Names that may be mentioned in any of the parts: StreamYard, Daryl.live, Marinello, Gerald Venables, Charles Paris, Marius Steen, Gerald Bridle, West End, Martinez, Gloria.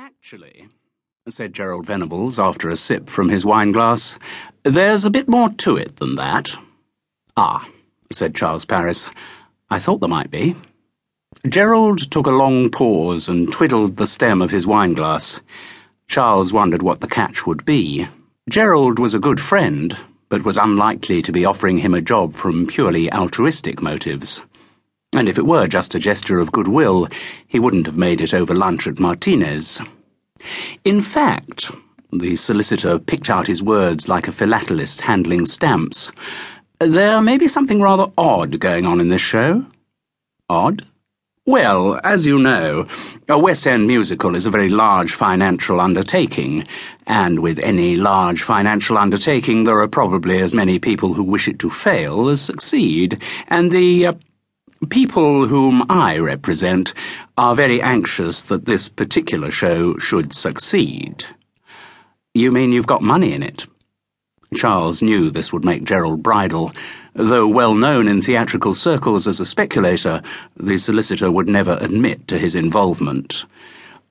Actually, said Gerald Venables after a sip from his wine glass, there's a bit more to it than that. Ah, said Charles Paris, I thought there might be. Gerald took a long pause and twiddled the stem of his wine glass. Charles wondered what the catch would be. Gerald was a good friend, but was unlikely to be offering him a job from purely altruistic motives. And if it were just a gesture of goodwill, he wouldn't have made it over lunch at Martinez. In fact, the solicitor picked out his words like a philatelist handling stamps. There may be something rather odd going on in this show. Odd? Well, as you know, a West End musical is a very large financial undertaking, and with any large financial undertaking, there are probably as many people who wish it to fail as succeed, and the people whom I represent are very anxious that this particular show should succeed. You mean you've got money in it? Charles knew this would make Gerald Bridle. Though well known in theatrical circles as a speculator, the solicitor would never admit to his involvement.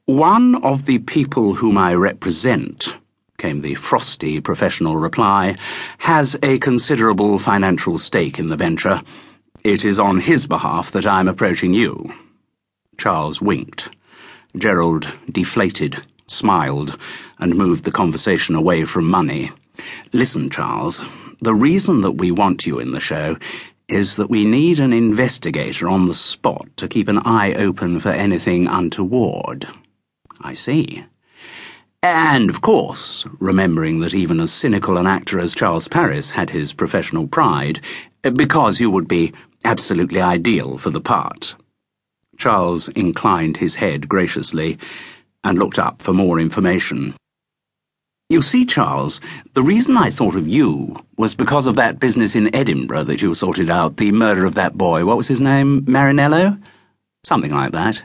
One of the people whom I represent, came the frosty professional reply, has a considerable financial stake in the venture. It is on his behalf that I am approaching you. Charles winked. Gerald deflated, smiled, and moved the conversation away from money. Listen, Charles, the reason that we want you in the show is that we need an investigator on the spot to keep an eye open for anything untoward. I see. And, of course, remembering that even as cynical an actor as Charles Paris had his professional pride, because you would be absolutely ideal for the part. Charles inclined his head graciously and looked up for more information. You see, Charles, the reason I thought of you was because of that business in Edinburgh that you sorted out, the murder of that boy. What was his name? Marinello? Something like that.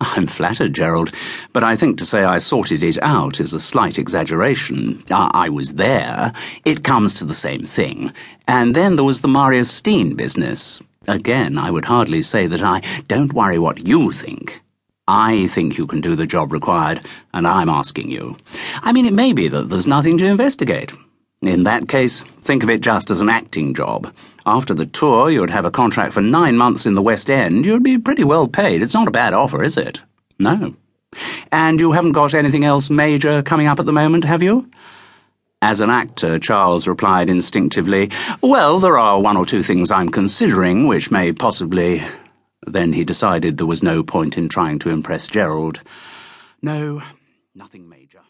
I'm flattered, Gerald, but I think to say I sorted it out is a slight exaggeration. I was there. It comes to the same thing. And then there was the Marius Steen business. Again, I would hardly say that I don't worry what you think. I think you can do the job required, and I'm asking you. I mean, it may be that there's nothing to investigate. In that case, think of it just as an acting job. After the tour, you'd have a contract for 9 months in the West End. You'd be pretty well paid. It's not a bad offer, is it? No. And you haven't got anything else major coming up at the moment, have you? As an actor, Charles replied instinctively, well, there are 1 or 2 things I'm considering which may possibly... Then he decided there was no point in trying to impress Gerald. No, nothing major.